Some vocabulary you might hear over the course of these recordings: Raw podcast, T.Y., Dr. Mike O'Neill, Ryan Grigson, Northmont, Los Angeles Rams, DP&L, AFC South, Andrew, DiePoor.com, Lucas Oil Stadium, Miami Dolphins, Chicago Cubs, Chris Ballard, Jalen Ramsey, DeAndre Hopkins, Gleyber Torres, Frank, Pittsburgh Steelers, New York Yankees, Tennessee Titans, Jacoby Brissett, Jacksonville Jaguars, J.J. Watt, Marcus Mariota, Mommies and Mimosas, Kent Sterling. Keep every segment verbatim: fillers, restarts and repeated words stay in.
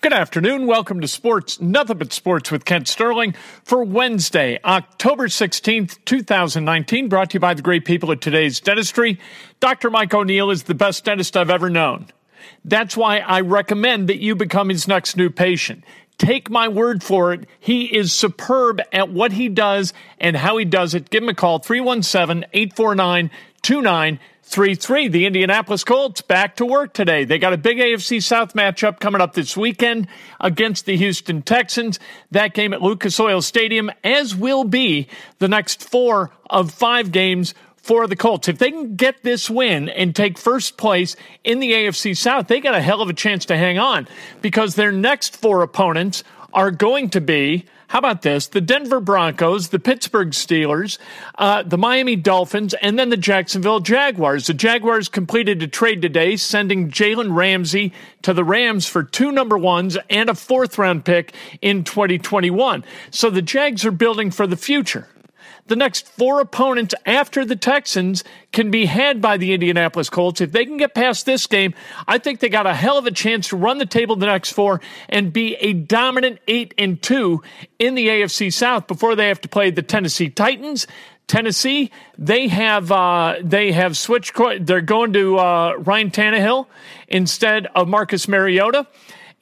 Good afternoon. Welcome to Sports, Nothing But Sports with Kent Sterling for Wednesday, October sixteenth, twenty nineteen, brought to you by the great people at Today's Dentistry. Doctor Mike O'Neill is the best dentist I've ever known. That's why I recommend that you become his next new patient. Take my word for it. He is superb at what he does and how he does it. Give him a call, three one seven, eight four nine, two nine three three. The Indianapolis Colts back to work today. They got a big A F C South matchup coming up this weekend against the Houston Texans. That game at Lucas Oil Stadium, as will be the next four of five games for the Colts. If they can get this win and take first place in the A F C South, they got a hell of a chance to hang on because their next four opponents are going to be, how about this, the Denver Broncos, the Pittsburgh Steelers, uh, the Miami Dolphins, and then the Jacksonville Jaguars. The Jaguars completed a trade today, sending Jalen Ramsey to the Rams for two number ones and a fourth-round pick in twenty twenty-one. So the Jags are building for the future. The next four opponents after the Texans can be had by the Indianapolis Colts. If they can get past this game, I think they got a hell of a chance to run the table the next four and be a dominant eight and two in the A F C South before they have to play the Tennessee Titans. Tennessee, they have uh, they have switched. They're going to uh, Ryan Tannehill instead of Marcus Mariota,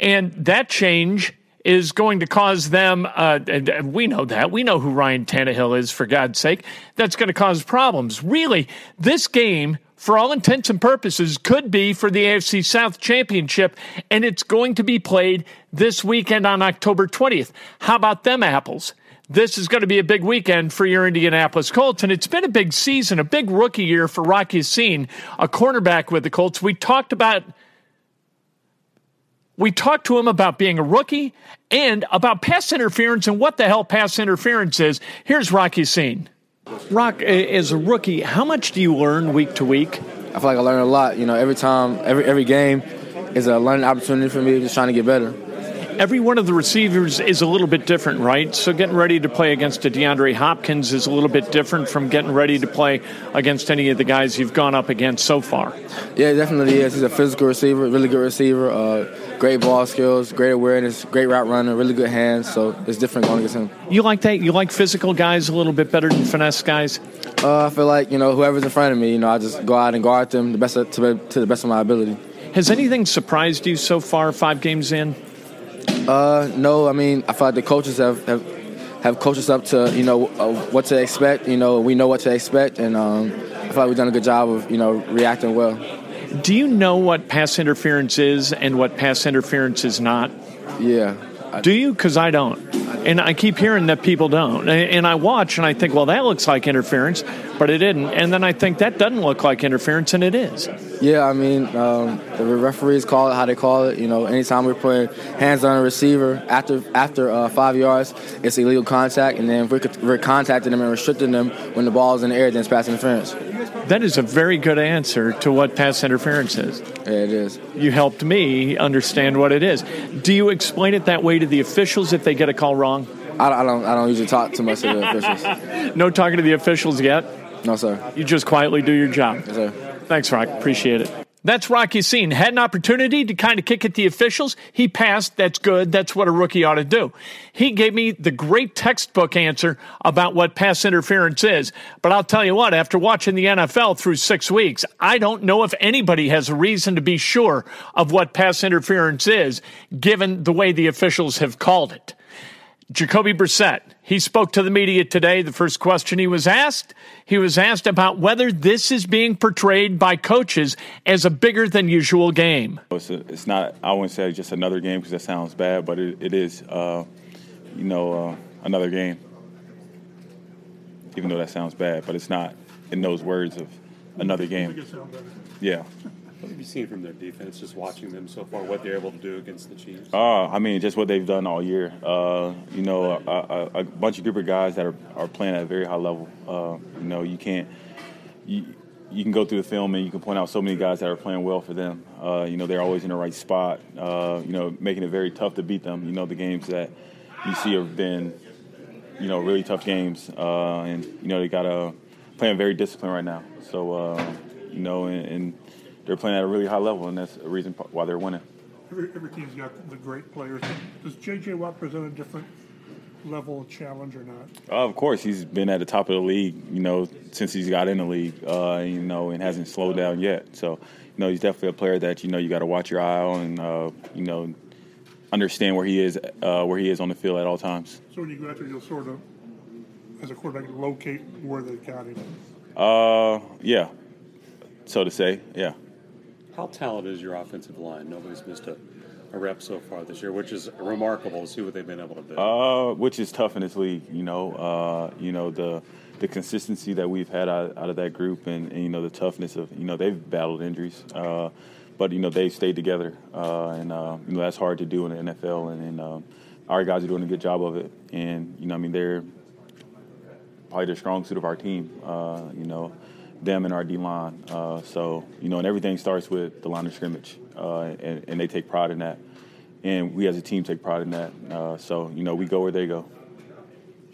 and that change is going to cause them, uh, and we know that. We know who Ryan Tannehill is, for God's sake. That's going to cause problems. Really, this game, for all intents and purposes, could be for the A F C South Championship, and it's going to be played this weekend on October twentieth. How about them apples? This is going to be a big weekend for your Indianapolis Colts, and it's been a big season, a big rookie year for Rock Ya-Sin, a cornerback with the Colts. We talked about We talked to him about being a rookie and about pass interference and what the hell pass interference is. Here's Rock Ya-Sin. Rock, as a rookie, how much do you learn week to week? I feel like I learn a lot. You know, every time, every every game is a learning opportunity for me, just trying to get better. Every one of the receivers is a little bit different, right? So getting ready to play against a DeAndre Hopkins is a little bit different from getting ready to play against any of the guys you've gone up against so far. Yeah, definitely is. He's a physical receiver, really good receiver, uh, great ball skills, great awareness, great route runner, really good hands. So it's different going against him. You like that? You like physical guys a little bit better than finesse guys? Uh, I feel like, you know, whoever's in front of me, you know, I just go out and guard them the best of, to, to the best of my ability. Has anything surprised you so far, five games in? Uh, no, I mean, I feel like the coaches have, have, have coached us up to, you know, uh, what to expect. You know, we know what to expect, and um, I feel like we've done a good job of, you know, reacting well. Do you know what pass interference is and what pass interference is not? Yeah. I, Do you? Because I don't. And I keep hearing that people don't. And I watch, and I think, well, that looks like interference, but it didn't. And then I think that doesn't look like interference, and it is. Yeah, I mean, um, the referees call it how they call it. You know, anytime we're putting hands on a receiver after after uh, five yards, it's illegal contact. And then if we're, we're contacting them and restricting them when the ball's in the air, then it's pass interference. That is a very good answer to what pass interference is. It is. You helped me understand what it is. Do you explain it that way to the officials if they get a call wrong? I don't. I don't usually talk too much to the officials. No talking to the officials yet? No, sir. You just quietly do your job. Yes, sir. Thanks, Rock. Appreciate it. That's Rock Ya-Sin. Had an opportunity to kind of kick at the officials. He passed. That's good. That's what a rookie ought to do. He gave me the great textbook answer about what pass interference is. But I'll tell you what, after watching the N F L through six weeks, I don't know if anybody has a reason to be sure of what pass interference is, given the way the officials have called it. Jacoby Brissett, he spoke to the media today. The first question he was asked, he was asked about whether this is being portrayed by coaches as a bigger than usual game. It's, a, it's not, I wouldn't say just another game because that sounds bad, but it, it is, uh, you know, uh, another game. Even though that sounds bad, but it's not in those words of another game. Yeah. What have you seen from their defense, just watching them so far, what they're able to do against the Chiefs? Uh, I mean, just what they've done all year. Uh, you know, a, a, a bunch of group of guys that are, are playing at a very high level. Uh, you know, you can't you, – you can go through the film and you can point out so many guys that are playing well for them. Uh, you know, they're always in the right spot, uh, you know, making it very tough to beat them. You know, the games that you see have been, you know, really tough games. Uh, and, you know, they got a playing very disciplined right now. So, uh, you know, and, and – they're playing at a really high level, and that's a reason why they're winning. Every, every team's got the great players. Does J J. Watt present a different level of challenge or not? Uh, of course. He's been at the top of the league, you know, since he's got in the league, uh, you know, and hasn't slowed down yet. So, you know, he's definitely a player that, you know, you got to watch your eye on and, uh, you know, understand where he is uh, where he is on the field at all times. So when you go out there, you'll sort of, as a quarterback, locate where they got him? Uh, yeah, so to say, yeah. How talented is your offensive line? Nobody's missed a, a rep so far this year, which is remarkable to see what they've been able to do. Uh, which is tough in this league, you know. Uh, you know, the the consistency that we've had out, out of that group and, and, you know, the toughness of, you know, they've battled injuries. Uh, but, you know, they've stayed together. Uh, and, uh, you know, that's hard to do in the N F L. And, and um, our guys are doing a good job of it. And, you know, I mean, they're probably the strong suit of our team, uh, you know. Them and our D-line. Uh, so, you know, and everything starts with the line of scrimmage, uh, and, and they take pride in that. And we as a team take pride in that. Uh, so, you know, we go where they go.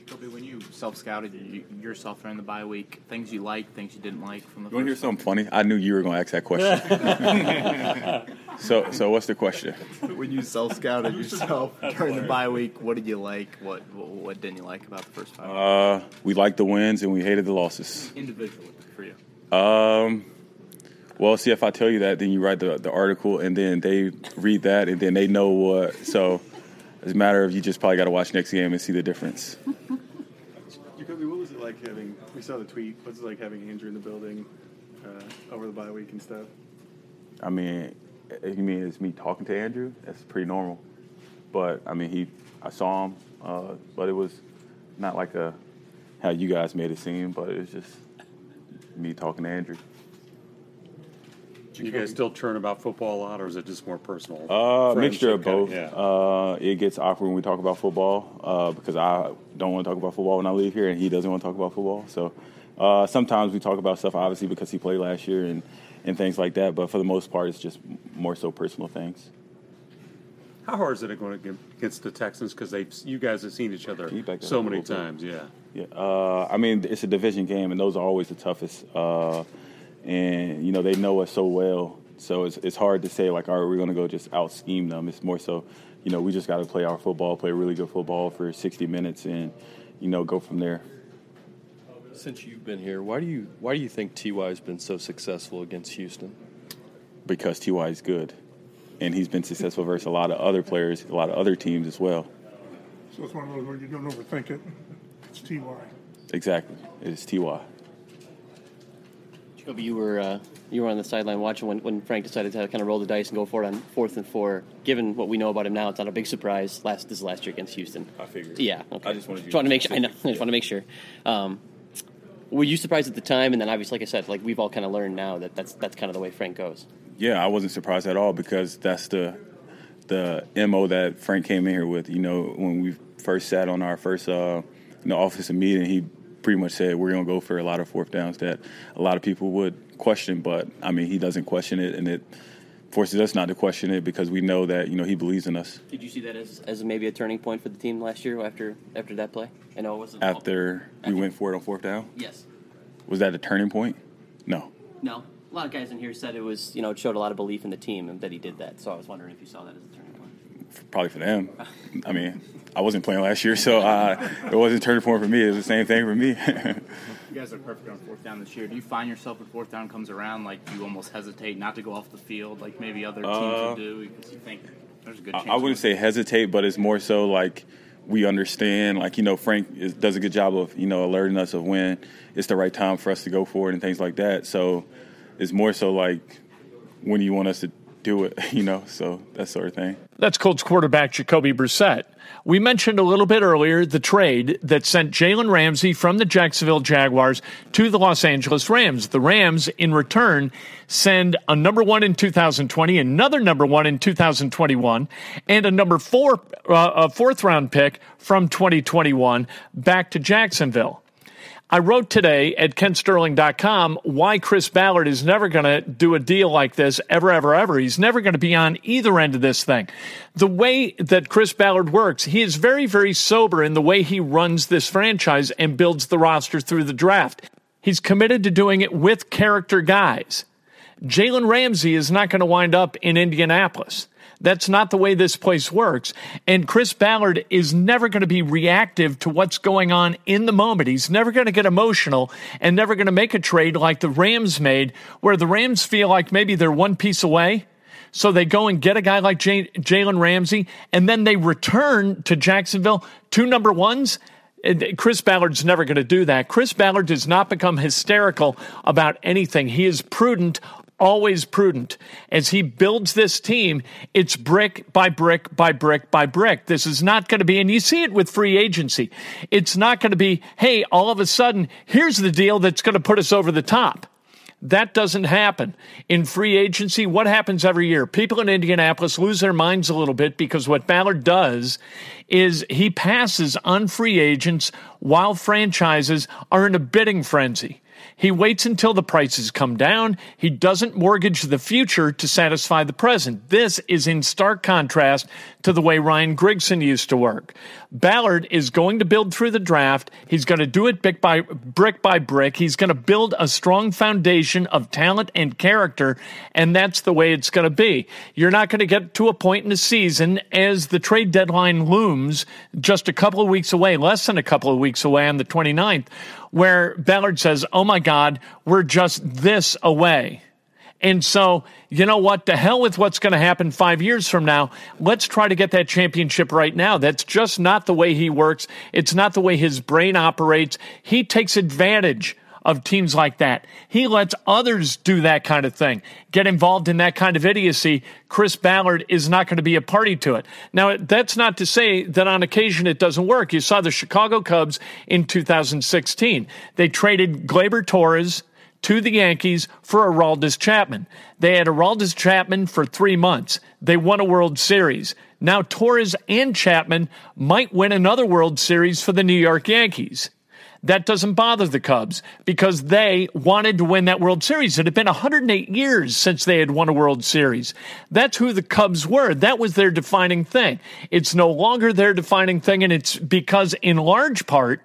Jacoby, when you self-scouted you, yourself during the bye week, things you liked, things you didn't like from the You want to hear something funny? I knew you were going to ask that question. so, so what's the question? When you self-scouted yourself during the bye week, what did you like? What, what, what didn't you like about the first five weeks? Uh, we liked the wins and we hated the losses. Individually. For you? Um, well, see, if I tell you that, then you write the, the article, and then they read that, and then they know what. So it's a matter of you just probably got to watch next game and see the difference. Jacoby, what was it like having – we saw the tweet. What's it like having Andrew in the building uh, over the bye week and stuff? I mean, you mean it's me talking to Andrew? That's pretty normal. But, I mean, he – I saw him, uh, but it was not like a how you guys made it seem, but it was just – me talking to Andrew. Do you guys still churn about football a lot, or is it just more personal? Uh, mixture of both. Kind of, yeah. Uh, it gets awkward when we talk about football uh, because I don't want to talk about football when I leave here, and he doesn't want to talk about football. So uh, sometimes we talk about stuff, obviously, because he played last year and, and things like that. But for the most part, it's just more so personal things. How hard is it going against the Texans? Because they, you guys have seen each other so many times, yeah. Yeah, uh, I mean, it's a division game, and those are always the toughest. Uh, and, you know, they know us so well. So it's it's hard to say, like, all right, we're going to go just out-scheme them. It's more so, you know, we just got to play our football, play really good football for sixty minutes and, you know, go from there. Since you've been here, why do you why do you think T Y has been so successful against Houston? Because T Y is good. And he's been successful versus a lot of other players, a lot of other teams as well. So it's one of those where you don't overthink it. It's T Y. Exactly. It is T Y. Jacoby, you were uh, you were on the sideline watching when, when Frank decided to kind of roll the dice and go for it on fourth and four. Given what we know about him now, it's not a big surprise. Last this is last year against Houston. I figured. Yeah. Okay. I just wanted, just wanted to make sure. I know. I just want to make sure. Um, were you surprised at the time? And then obviously, like I said, like we've all kind of learned now that that's that's kind of the way Frank goes. Yeah, I wasn't surprised at all because that's the the M O that Frank came in here with. You know, when we first sat on our first uh, you know, office meeting, he pretty much said we're going to go for a lot of fourth downs that a lot of people would question. But, I mean, he doesn't question it, and it forces us not to question it because we know that, you know, he believes in us. Did you see that as, as maybe a turning point for the team last year after after that play? And it wasn't after we went for it on fourth down? Yes. Was that a turning point? No. No. A lot of guys in here said it was, you know, it showed a lot of belief in the team and that he did that. So I was wondering if you saw that as a turning point. Probably for them. I mean, I wasn't playing last year, so uh, it wasn't a turning point for me. It was the same thing for me. You guys are perfect on fourth down this year. Do you find yourself when fourth down comes around, like you almost hesitate not to go off the field like maybe other teams uh, would do because you think there's a good chance? I wouldn't say hesitate, but it's more so like we understand, like, you know, Frank is, does a good job of, you know, alerting us of when it's the right time for us to go for it and things like that. So it's more so like when you want us to do it, you know, so that sort of thing. That's Colts quarterback Jacoby Brissett. We mentioned a little bit earlier the trade that sent Jalen Ramsey from the Jacksonville Jaguars to the Los Angeles Rams. The Rams, in return, send a number one in two thousand twenty, another number one in two thousand twenty-one, and a number four, uh, a fourth-round pick from twenty twenty-one back to Jacksonville. I wrote today at kent sterling dot com why Chris Ballard is never going to do a deal like this ever, ever, ever. He's never going to be on either end of this thing. The way that Chris Ballard works, he is very, very sober in the way he runs this franchise and builds the roster through the draft. He's committed to doing it with character guys. Jalen Ramsey is not going to wind up in Indianapolis. That's not the way this place works. And Chris Ballard is never going to be reactive to what's going on in the moment. He's never going to get emotional and never going to make a trade like the Rams made, where the Rams feel like maybe they're one piece away. So they go and get a guy like J- Jalen Ramsey, and then they return to Jacksonville two number ones. Chris Ballard's never going to do that. Chris Ballard does not become hysterical about anything. He is prudent, always prudent. As he builds this team, it's brick by brick by brick by brick. This is not going to be, and you see it with free agency, it's not going to be, hey, all of a sudden, here's the deal that's going to put us over the top. That doesn't happen. In free agency, what happens every year? People in Indianapolis lose their minds a little bit because what Ballard does is he passes on free agents while franchises are in a bidding frenzy. He waits until the prices come down. He doesn't mortgage the future to satisfy the present. This is in stark contrast to the way Ryan Grigson used to work. Ballard is going to build through the draft. He's going to do it brick by brick. By brick. He's going to build a strong foundation of talent and character, and that's the way it's going to be. You're not going to get to a point in the season as the trade deadline looms just a couple of weeks away, less than a couple of weeks away on the twenty-ninth, where Ballard says, oh, my God, we're just this away. And so, you know what, to hell with what's going to happen five years from now. Let's try to get that championship right now. That's just not the way he works. It's not the way his brain operates. He takes advantage of teams like that. He lets others do that kind of thing, get involved in that kind of idiocy. Chris Ballard is not going to be a party to it. Now, that's not to say that on occasion it doesn't work. You saw the Chicago Cubs in two thousand sixteen. They traded Gleyber Torres to the Yankees for Aroldis Chapman. They had Aroldis Chapman for three months. They won a World Series. Now, Torres and Chapman might win another World Series for the New York Yankees. That doesn't bother the Cubs because they wanted to win that World Series. It had been one hundred eight years since they had won a World Series. That's who the Cubs were. That was their defining thing. It's no longer their defining thing, and it's because in large part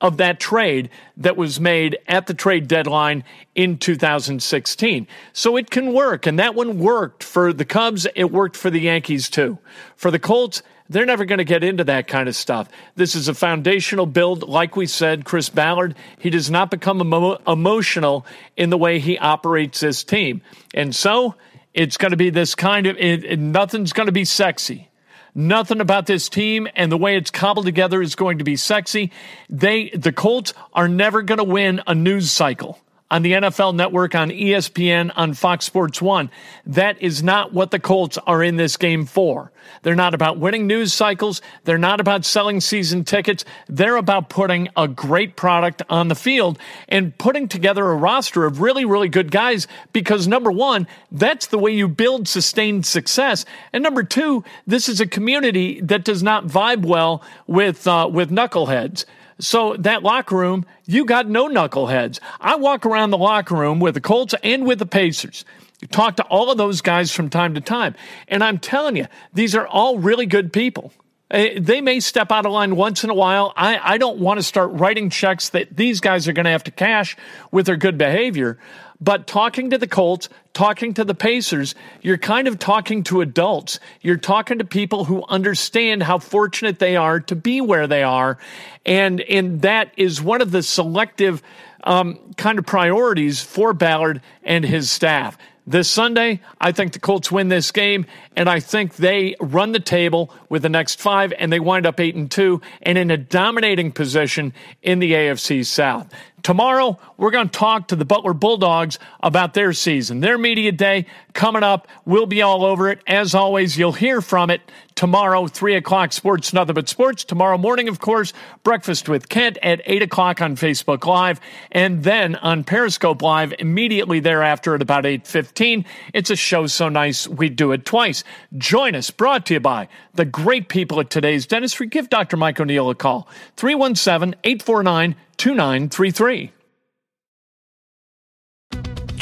of that trade that was made at the trade deadline in two thousand sixteen. So it can work, and that one worked for the Cubs. It worked for the Yankees too. For the Colts, they're never going to get into that kind of stuff. This is a foundational build. Like we said, Chris Ballard, he does not become emo- emotional in the way he operates this team. And so it's going to be this kind of, it, it, nothing's going to be sexy. Nothing about this team and the way it's cobbled together is going to be sexy. They, the Colts are never going to win a news cycle on the N F L Network, on E S P N, on Fox Sports one. That is not what the Colts are in this game for. They're not about winning news cycles. They're not about selling season tickets. They're about putting a great product on the field and putting together a roster of really, really good guys because, number one, that's the way you build sustained success. And number two, this is a community that does not vibe well with uh, with knuckleheads. So that locker room, you got no knuckleheads. I walk around the locker room with the Colts and with the Pacers. You talk to all of those guys from time to time. And I'm telling you, these are all really good people. They may step out of line once in a while. I, I don't want to start writing checks that these guys are going to have to cash with their good behavior. But talking to the Colts, talking to the Pacers, you're kind of talking to adults. You're talking to people who understand how fortunate they are to be where they are. And, and that is one of the selective um, kind of priorities for Ballard and his staff. This Sunday, I think the Colts win this game, and I think they run the table with the next five, and they wind up eight and two and in a dominating position in the A F C South. Tomorrow, we're going to talk to the Butler Bulldogs about their season. Their media day coming up. We'll be all over it. As always, you'll hear from it tomorrow, three o'clock Sports, Nothing But Sports. Tomorrow morning, of course, Breakfast with Kent at eight o'clock on Facebook Live. And then on Periscope Live immediately thereafter at about eight fifteen. It's a show so nice we do it twice. Join us, brought to you by the great people at Today's Dentistry. Give Doctor Mike O'Neill a call, three one seven, eight four nine, two nine three three. two nine three three.